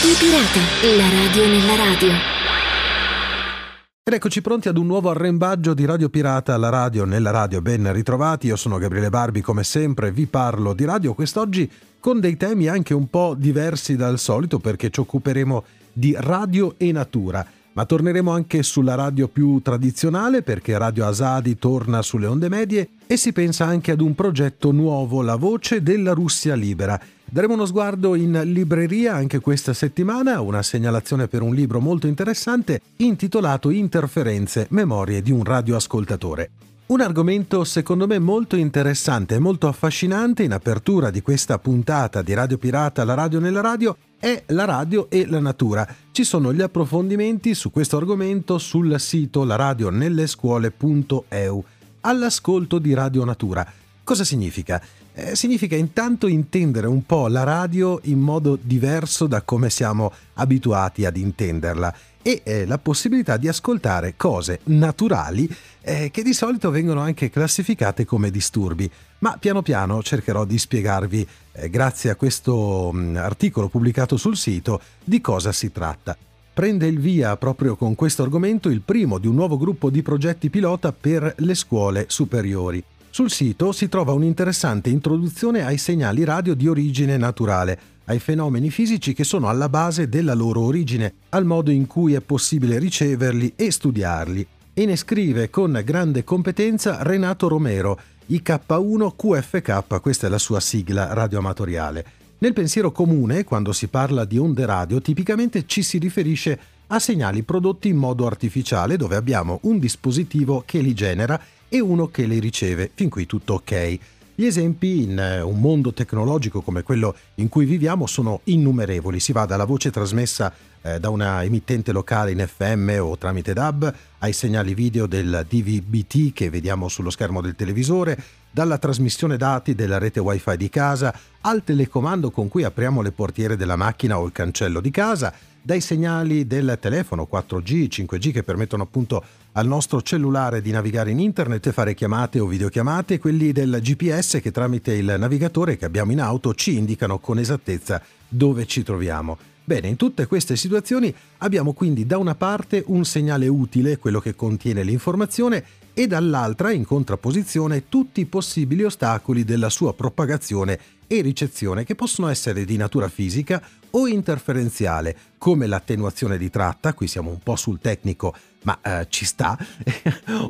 Radio Pirata, la radio nella radio. Ed eccoci pronti ad un nuovo arrembaggio di Radio Pirata, la radio nella radio. Ben ritrovati, io sono Gabriele Barbi, come sempre vi parlo di radio quest'oggi con dei temi anche un po' diversi dal solito, perché ci occuperemo di radio e natura, ma torneremo anche sulla radio più tradizionale, perché Radio Asadi torna sulle onde medie e si pensa anche ad un progetto nuovo, La Voce della Russia Libera. Daremo uno sguardo in libreria anche questa settimana, una segnalazione per un libro molto interessante intitolato Interferenze, memorie di un radioascoltatore. Un argomento secondo me molto interessante e molto affascinante in apertura di questa puntata di Radio Pirata, la radio nella radio, è la radio e la natura. Ci sono gli approfondimenti su questo argomento sul sito laradionellescuole.eu. All'ascolto di Radio Natura. Cosa significa? Significa intanto intendere un po' la radio in modo diverso da come siamo abituati ad intenderla e la possibilità di ascoltare cose naturali che di solito vengono anche classificate come disturbi, ma piano piano cercherò di spiegarvi, grazie a questo articolo pubblicato sul sito, di cosa si tratta. Prende il via proprio con questo argomento il primo di un nuovo gruppo di progetti pilota per le scuole superiori. Sul sito si trova un'interessante introduzione ai segnali radio di origine naturale, ai fenomeni fisici che sono alla base della loro origine, al modo in cui è possibile riceverli e studiarli. E ne scrive con grande competenza Renato Romero, IK1QFK, questa è la sua sigla radioamatoriale. Nel pensiero comune, quando si parla di onde radio, tipicamente ci si riferisce a segnali prodotti in modo artificiale, dove abbiamo un dispositivo che li genera e uno che li riceve. Fin qui tutto ok. Gli esempi in un mondo tecnologico come quello in cui viviamo sono innumerevoli. Si va dalla voce trasmessa da una emittente locale in FM o tramite DAB, ai segnali video del DVB-T che vediamo sullo schermo del televisore, dalla trasmissione dati della rete WiFi di casa, al telecomando con cui apriamo le portiere della macchina o il cancello di casa, dai segnali del telefono 4G, 5G che permettono appunto al nostro cellulare di navigare in internet e fare chiamate o videochiamate, quelli del GPS che tramite il navigatore che abbiamo in auto ci indicano con esattezza dove ci troviamo. Bene, in tutte queste situazioni abbiamo quindi da una parte un segnale utile, quello che contiene l'informazione, e dall'altra, in contrapposizione, tutti i possibili ostacoli della sua propagazione e ricezione, che possono essere di natura fisica o interferenziale, come l'attenuazione di tratta, qui siamo un po' sul tecnico, ma ci sta,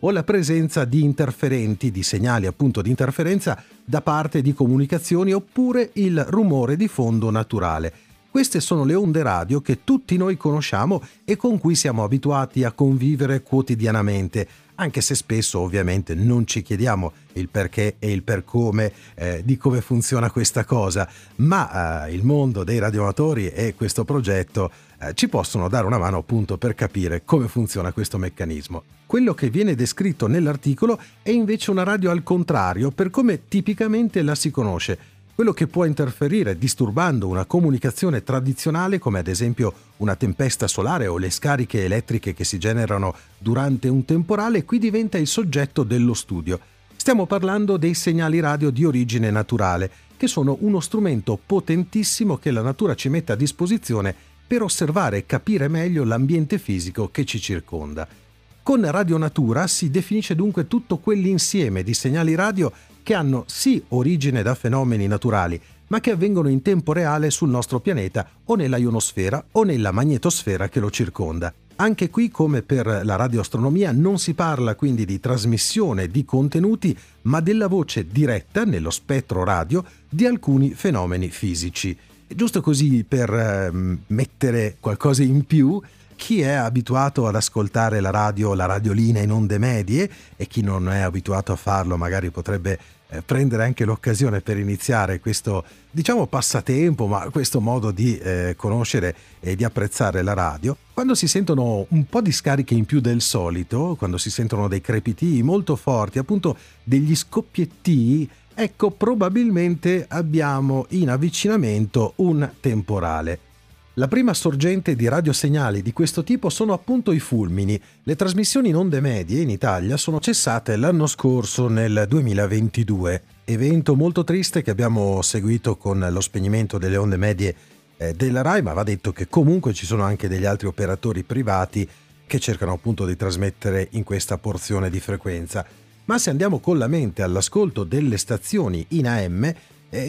o la presenza di interferenti, di segnali appunto di interferenza da parte di comunicazioni, oppure il rumore di fondo naturale. Queste sono le onde radio che tutti noi conosciamo e con cui siamo abituati a convivere quotidianamente, anche se spesso ovviamente non ci chiediamo il perché e il per come di come funziona questa cosa, ma il mondo dei radioamatori e questo progetto ci possono dare una mano appunto per capire come funziona questo meccanismo. Quello che viene descritto nell'articolo è invece una radio al contrario per come tipicamente la si conosce. Quello che può interferire disturbando una comunicazione tradizionale, come ad esempio una tempesta solare o le scariche elettriche che si generano durante un temporale, qui diventa il soggetto dello studio. Stiamo parlando dei segnali radio di origine naturale, che sono uno strumento potentissimo che la natura ci mette a disposizione per osservare e capire meglio l'ambiente fisico che ci circonda. Con Radio Natura si definisce dunque tutto quell'insieme di segnali radio che hanno sì origine da fenomeni naturali, ma che avvengono in tempo reale sul nostro pianeta o nella ionosfera o nella magnetosfera che lo circonda. Anche qui, come per la radioastronomia, non si parla quindi di trasmissione di contenuti, ma della voce diretta nello spettro radio di alcuni fenomeni fisici. E giusto così per mettere qualcosa in più, chi è abituato ad ascoltare la radio, la radiolina in onde medie, e chi non è abituato a farlo magari potrebbe prendere anche l'occasione per iniziare questo, diciamo, passatempo, ma questo modo di conoscere e di apprezzare la radio. Quando si sentono un po' di scariche in più del solito, quando si sentono dei crepitii molto forti, appunto degli scoppiettii, ecco, probabilmente abbiamo in avvicinamento un temporale. La prima sorgente di radiosegnali di questo tipo sono appunto i fulmini. Le trasmissioni in onde medie in Italia sono cessate l'anno scorso nel 2022, evento molto triste che abbiamo seguito con lo spegnimento delle onde medie della RAI, ma va detto che comunque ci sono anche degli altri operatori privati che cercano appunto di trasmettere in questa porzione di frequenza. Ma se andiamo con la mente all'ascolto delle stazioni in AM,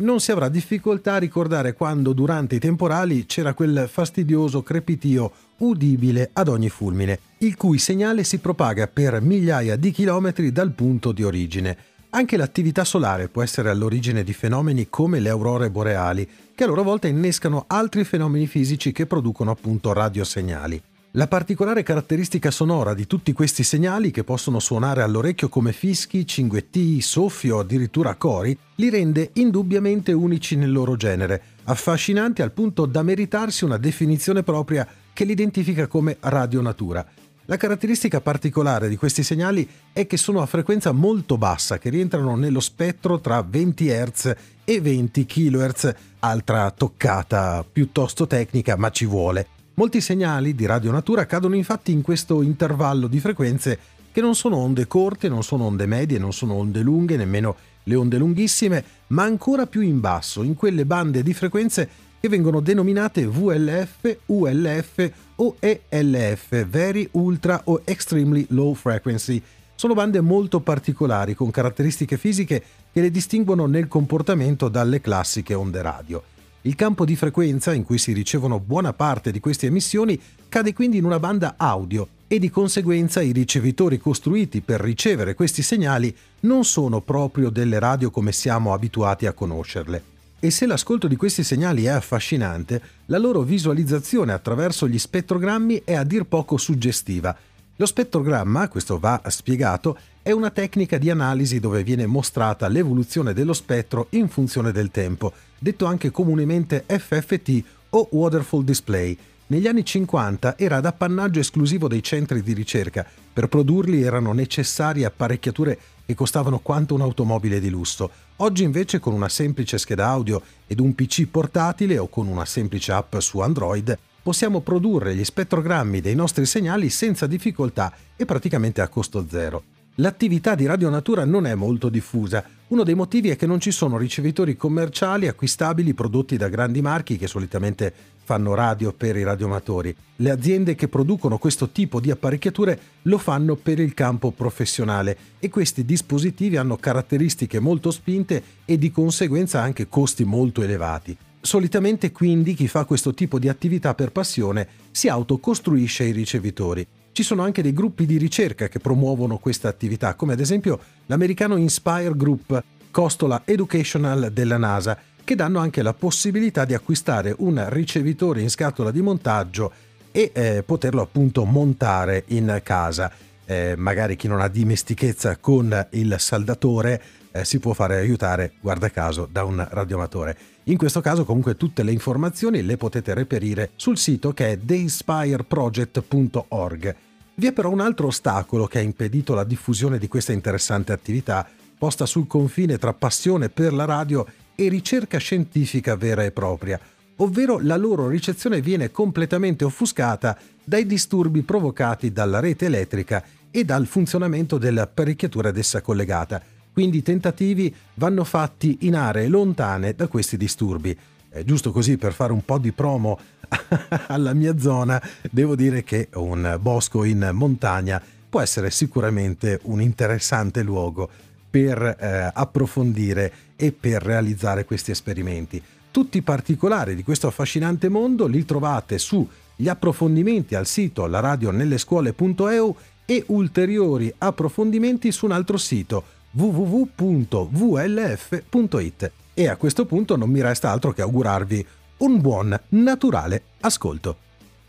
non si avrà difficoltà a ricordare quando durante i temporali c'era quel fastidioso crepitio udibile ad ogni fulmine, il cui segnale si propaga per migliaia di chilometri dal punto di origine. Anche l'attività solare può essere all'origine di fenomeni come le aurore boreali, che a loro volta innescano altri fenomeni fisici che producono appunto radiosegnali. La particolare caratteristica sonora di tutti questi segnali, che possono suonare all'orecchio come fischi, cinguettii, soffi o addirittura cori, li rende indubbiamente unici nel loro genere, affascinanti al punto da meritarsi una definizione propria che li identifica come Radio Natura. La caratteristica particolare di questi segnali è che sono a frequenza molto bassa, che rientrano nello spettro tra 20 Hz e 20 kHz, altra toccata piuttosto tecnica, ma ci vuole. Molti segnali di Radio Natura cadono infatti in questo intervallo di frequenze che non sono onde corte, non sono onde medie, non sono onde lunghe, nemmeno le onde lunghissime, ma ancora più in basso, in quelle bande di frequenze che vengono denominate VLF, ULF o ELF, Very Ultra o Extremely Low Frequency. Sono bande molto particolari, con caratteristiche fisiche che le distinguono nel comportamento dalle classiche onde radio. Il campo di frequenza in cui si ricevono buona parte di queste emissioni cade quindi in una banda audio e di conseguenza i ricevitori costruiti per ricevere questi segnali non sono proprio delle radio come siamo abituati a conoscerle. E se l'ascolto di questi segnali è affascinante, la loro visualizzazione attraverso gli spettrogrammi è a dir poco suggestiva. Lo spettrogramma, questo va spiegato, è una tecnica di analisi dove viene mostrata l'evoluzione dello spettro in funzione del tempo, detto anche comunemente FFT o Waterfall Display. Negli anni 50 era ad appannaggio esclusivo dei centri di ricerca. Per produrli erano necessarie apparecchiature che costavano quanto un'automobile di lusso. Oggi invece con una semplice scheda audio ed un PC portatile o con una semplice app su Android possiamo produrre gli spettrogrammi dei nostri segnali senza difficoltà e praticamente a costo zero. L'attività di Radio Natura non è molto diffusa. Uno dei motivi è che non ci sono ricevitori commerciali acquistabili prodotti da grandi marchi che solitamente fanno radio per i radioamatori. Le aziende che producono questo tipo di apparecchiature lo fanno per il campo professionale e questi dispositivi hanno caratteristiche molto spinte e di conseguenza anche costi molto elevati. Solitamente quindi chi fa questo tipo di attività per passione si autocostruisce i ricevitori. Ci sono anche dei gruppi di ricerca che promuovono questa attività, come ad esempio l'americano Inspire Group, costola educational della NASA, che danno anche la possibilità di acquistare un ricevitore in scatola di montaggio e poterlo appunto montare in casa. Magari chi non ha dimestichezza con il saldatore si può fare aiutare, guarda caso, da un radioamatore. In questo caso comunque tutte le informazioni le potete reperire sul sito che è TheInspireProject.org. Vi è però un altro ostacolo che ha impedito la diffusione di questa interessante attività, posta sul confine tra passione per la radio e ricerca scientifica vera e propria, ovvero la loro ricezione viene completamente offuscata dai disturbi provocati dalla rete elettrica e dal funzionamento dell'apparecchiatura ad essa collegata. Quindi i tentativi vanno fatti in aree lontane da questi disturbi. Giusto così per fare un po' di promo alla mia zona, devo dire che un bosco in montagna può essere sicuramente un interessante luogo per approfondire e per realizzare questi esperimenti. Tutti i particolari di questo affascinante mondo li trovate sugli approfondimenti al sito laradionellescuole.eu e ulteriori approfondimenti su un altro sito www.vlf.it. E a questo punto non mi resta altro che augurarvi un buon naturale ascolto.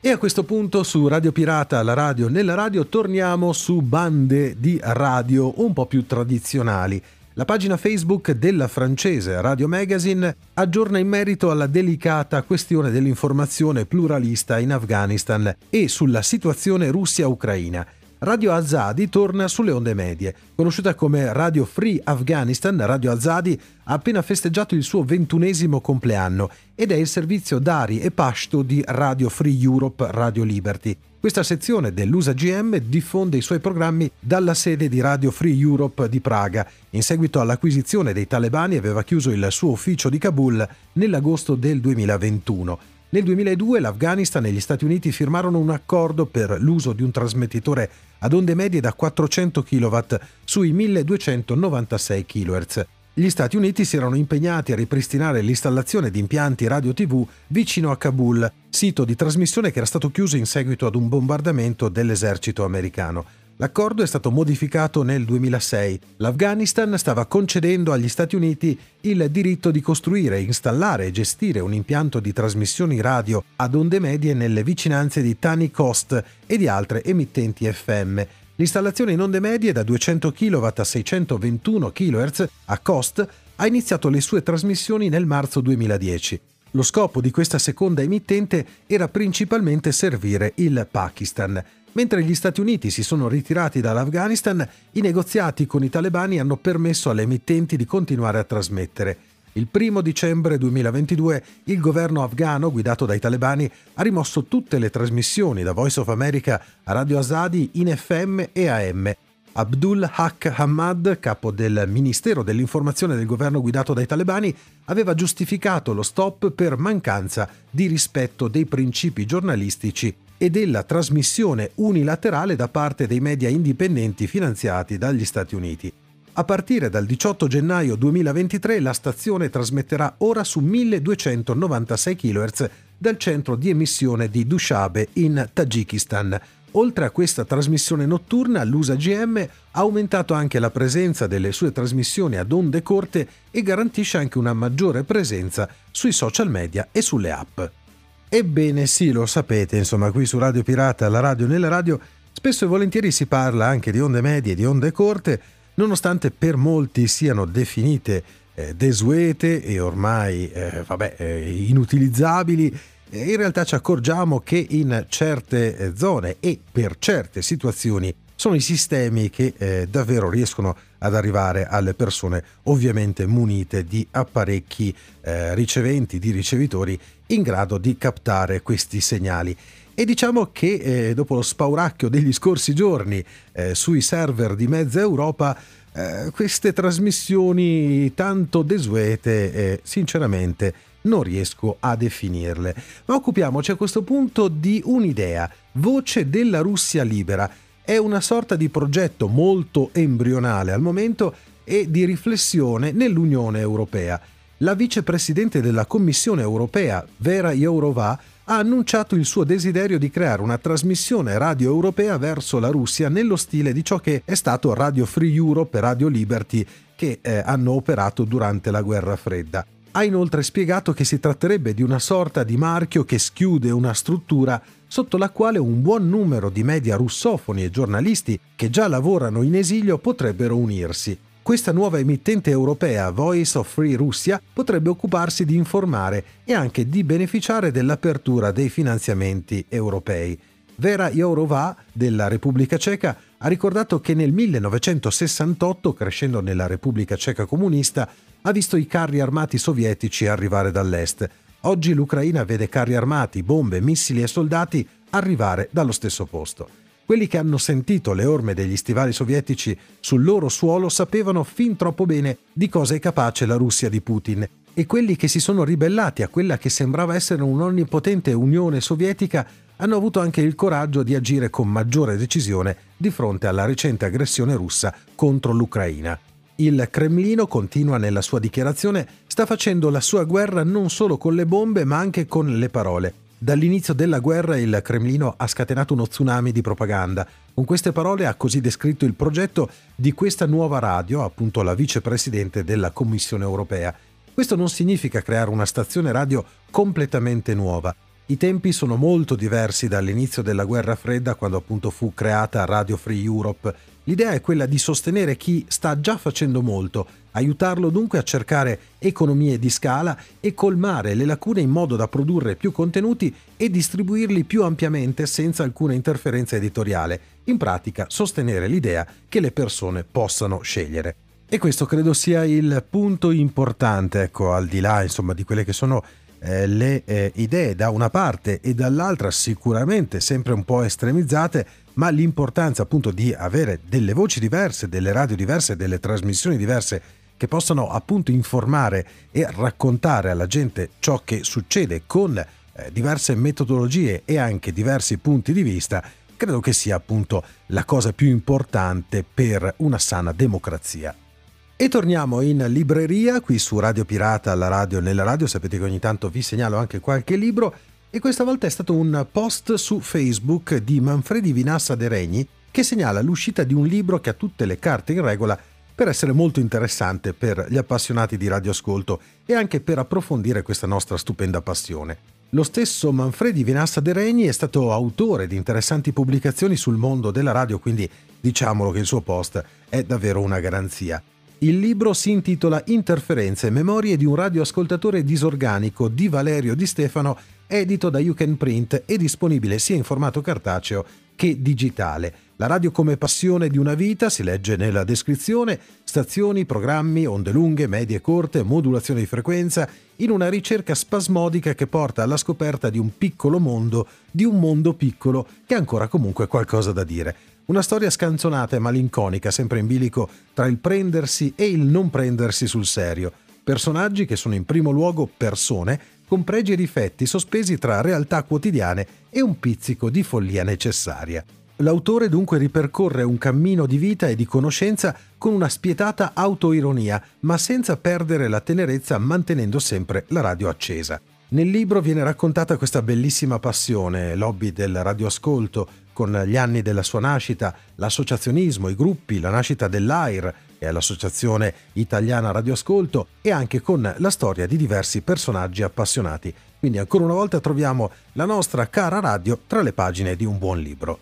E a questo punto su Radio Pirata, la radio nella radio, torniamo su bande di radio un po' più tradizionali. La pagina Facebook della francese Radio Magazine aggiorna in merito alla delicata questione dell'informazione pluralista in Afghanistan e sulla situazione Russia-Ucraina. Radio Asadi torna sulle onde medie. Conosciuta come Radio Free Afghanistan, Radio Asadi ha appena festeggiato il suo 21° compleanno ed è il servizio dari e pashto di Radio Free Europe Radio Liberty. Questa sezione dell'USAGM diffonde i suoi programmi dalla sede di Radio Free Europe di Praga. In seguito all'acquisizione dei talebani aveva chiuso il suo ufficio di Kabul nell'agosto del 2021. Nel 2002 l'Afghanistan e gli Stati Uniti firmarono un accordo per l'uso di un trasmettitore ad onde medie da 400 kW sui 1296 kHz. Gli Stati Uniti si erano impegnati a ripristinare l'installazione di impianti radio-tv vicino a Kabul, sito di trasmissione che era stato chiuso in seguito ad un bombardamento dell'esercito americano. L'accordo è stato modificato nel 2006. L'Afghanistan stava concedendo agli Stati Uniti il diritto di costruire, installare e gestire un impianto di trasmissioni radio ad onde medie nelle vicinanze di Tani Coast e di altre emittenti FM. L'installazione in onde medie da 200 kW a 621 kHz a Coast ha iniziato le sue trasmissioni nel marzo 2010. Lo scopo di questa seconda emittente era principalmente servire il Pakistan. Mentre gli Stati Uniti si sono ritirati dall'Afghanistan, i negoziati con i talebani hanno permesso alle emittenti di continuare a trasmettere. Il 1 dicembre 2022 il governo afghano, guidato dai talebani, ha rimosso tutte le trasmissioni da Voice of America a Radio Asadi in FM e AM. Abdul Haq Hamad, capo del Ministero dell'Informazione del governo guidato dai talebani, aveva giustificato lo stop per mancanza di rispetto dei principi giornalistici e della trasmissione unilaterale da parte dei media indipendenti finanziati dagli Stati Uniti. A partire dal 18 gennaio 2023 la stazione trasmetterà ora su 1296 kHz dal centro di emissione di Dushabe in Tagikistan. Oltre a questa trasmissione notturna, l'USAGM ha aumentato anche la presenza delle sue trasmissioni ad onde corte e garantisce anche una maggiore presenza sui social media e sulle app. Ebbene sì, lo sapete, insomma, qui su Radio Pirata, la radio nella radio, spesso e volentieri si parla anche di onde medie e di onde corte, nonostante per molti siano definite desuete e ormai inutilizzabili. In realtà ci accorgiamo che in certe zone e per certe situazioni sono i sistemi che davvero riescono ad arrivare alle persone, ovviamente munite di apparecchi riceventi, di ricevitori in grado di captare questi segnali. E diciamo che dopo lo spauracchio degli scorsi giorni sui server di mezza Europa, queste trasmissioni tanto desuete sinceramente non riesco a definirle. Ma occupiamoci a questo punto di un'idea, Voce della Russia Libera. È una sorta di progetto molto embrionale al momento e di riflessione nell'Unione Europea. La vicepresidente della Commissione Europea, Vera Jourová, ha annunciato il suo desiderio di creare una trasmissione radio europea verso la Russia nello stile di ciò che è stato Radio Free Europe e Radio Liberty, che hanno operato durante la Guerra Fredda. Ha inoltre spiegato che si tratterebbe di una sorta di marchio che schiude una struttura sotto la quale un buon numero di media russofoni e giornalisti che già lavorano in esilio potrebbero unirsi. Questa nuova emittente europea, Voice of Free Russia, potrebbe occuparsi di informare e anche di beneficiare dell'apertura dei finanziamenti europei. Vera Jourová, della Repubblica Ceca, ha ricordato che nel 1968, crescendo nella Repubblica Ceca comunista, ha visto i carri armati sovietici arrivare dall'est. Oggi l'Ucraina vede carri armati, bombe, missili e soldati arrivare dallo stesso posto. Quelli che hanno sentito le orme degli stivali sovietici sul loro suolo sapevano fin troppo bene di cosa è capace la Russia di Putin, e quelli che si sono ribellati a quella che sembrava essere un'onnipotente Unione Sovietica hanno avuto anche il coraggio di agire con maggiore decisione di fronte alla recente aggressione russa contro l'Ucraina. Il Cremlino, continua nella sua dichiarazione, sta facendo la sua guerra non solo con le bombe ma anche con le parole. Dall'inizio della guerra il Cremlino ha scatenato uno tsunami di propaganda. Con queste parole ha così descritto il progetto di questa nuova radio, appunto la vicepresidente della Commissione Europea. Questo non significa creare una stazione radio completamente nuova. I tempi sono molto diversi dall'inizio della Guerra Fredda, quando appunto fu creata Radio Free Europe. L'idea è quella di sostenere chi sta già facendo molto, aiutarlo dunque a cercare economie di scala e colmare le lacune in modo da produrre più contenuti e distribuirli più ampiamente senza alcuna interferenza editoriale. In pratica, sostenere l'idea che le persone possano scegliere. E questo credo sia il punto importante, ecco, al di là insomma di quelle che sono le idee da una parte e dall'altra, sicuramente sempre un po' estremizzate, ma l'importanza appunto di avere delle voci diverse, delle radio diverse, delle trasmissioni diverse che possano appunto informare e raccontare alla gente ciò che succede con diverse metodologie e anche diversi punti di vista, credo che sia appunto la cosa più importante per una sana democrazia. E torniamo in libreria qui su Radio Pirata, la radio nella radio. Sapete che ogni tanto vi segnalo anche qualche libro, e questa volta è stato un post su Facebook di Manfredi Vinassa De Regni che segnala l'uscita di un libro che ha tutte le carte in regola per essere molto interessante per gli appassionati di radioascolto e anche per approfondire questa nostra stupenda passione. Lo stesso Manfredi Vinassa De Regni è stato autore di interessanti pubblicazioni sul mondo della radio, quindi diciamolo che il suo post è davvero una garanzia. Il libro si intitola Interferenze, memorie di un radioascoltatore disorganico di Valerio Di Stefano, edito da You Can Print e disponibile sia in formato cartaceo che digitale. La radio come passione di una vita, si legge nella descrizione, stazioni, programmi, onde lunghe, medie e corte, modulazione di frequenza, in una ricerca spasmodica che porta alla scoperta di un piccolo mondo, di un mondo piccolo che ha ancora comunque qualcosa da dire. Una storia scanzonata e malinconica, sempre in bilico tra il prendersi e il non prendersi sul serio. Personaggi che sono in primo luogo persone, con pregi e difetti sospesi tra realtà quotidiane e un pizzico di follia necessaria. L'autore dunque ripercorre un cammino di vita e di conoscenza con una spietata autoironia, ma senza perdere la tenerezza, mantenendo sempre la radio accesa. Nel libro viene raccontata questa bellissima passione, l'hobby del radioascolto, con gli anni della sua nascita, l'associazionismo, i gruppi, la nascita dell'AIR, che è l'Associazione Italiana Radioascolto, e anche con la storia di diversi personaggi appassionati. Quindi ancora una volta troviamo la nostra cara radio tra le pagine di un buon libro.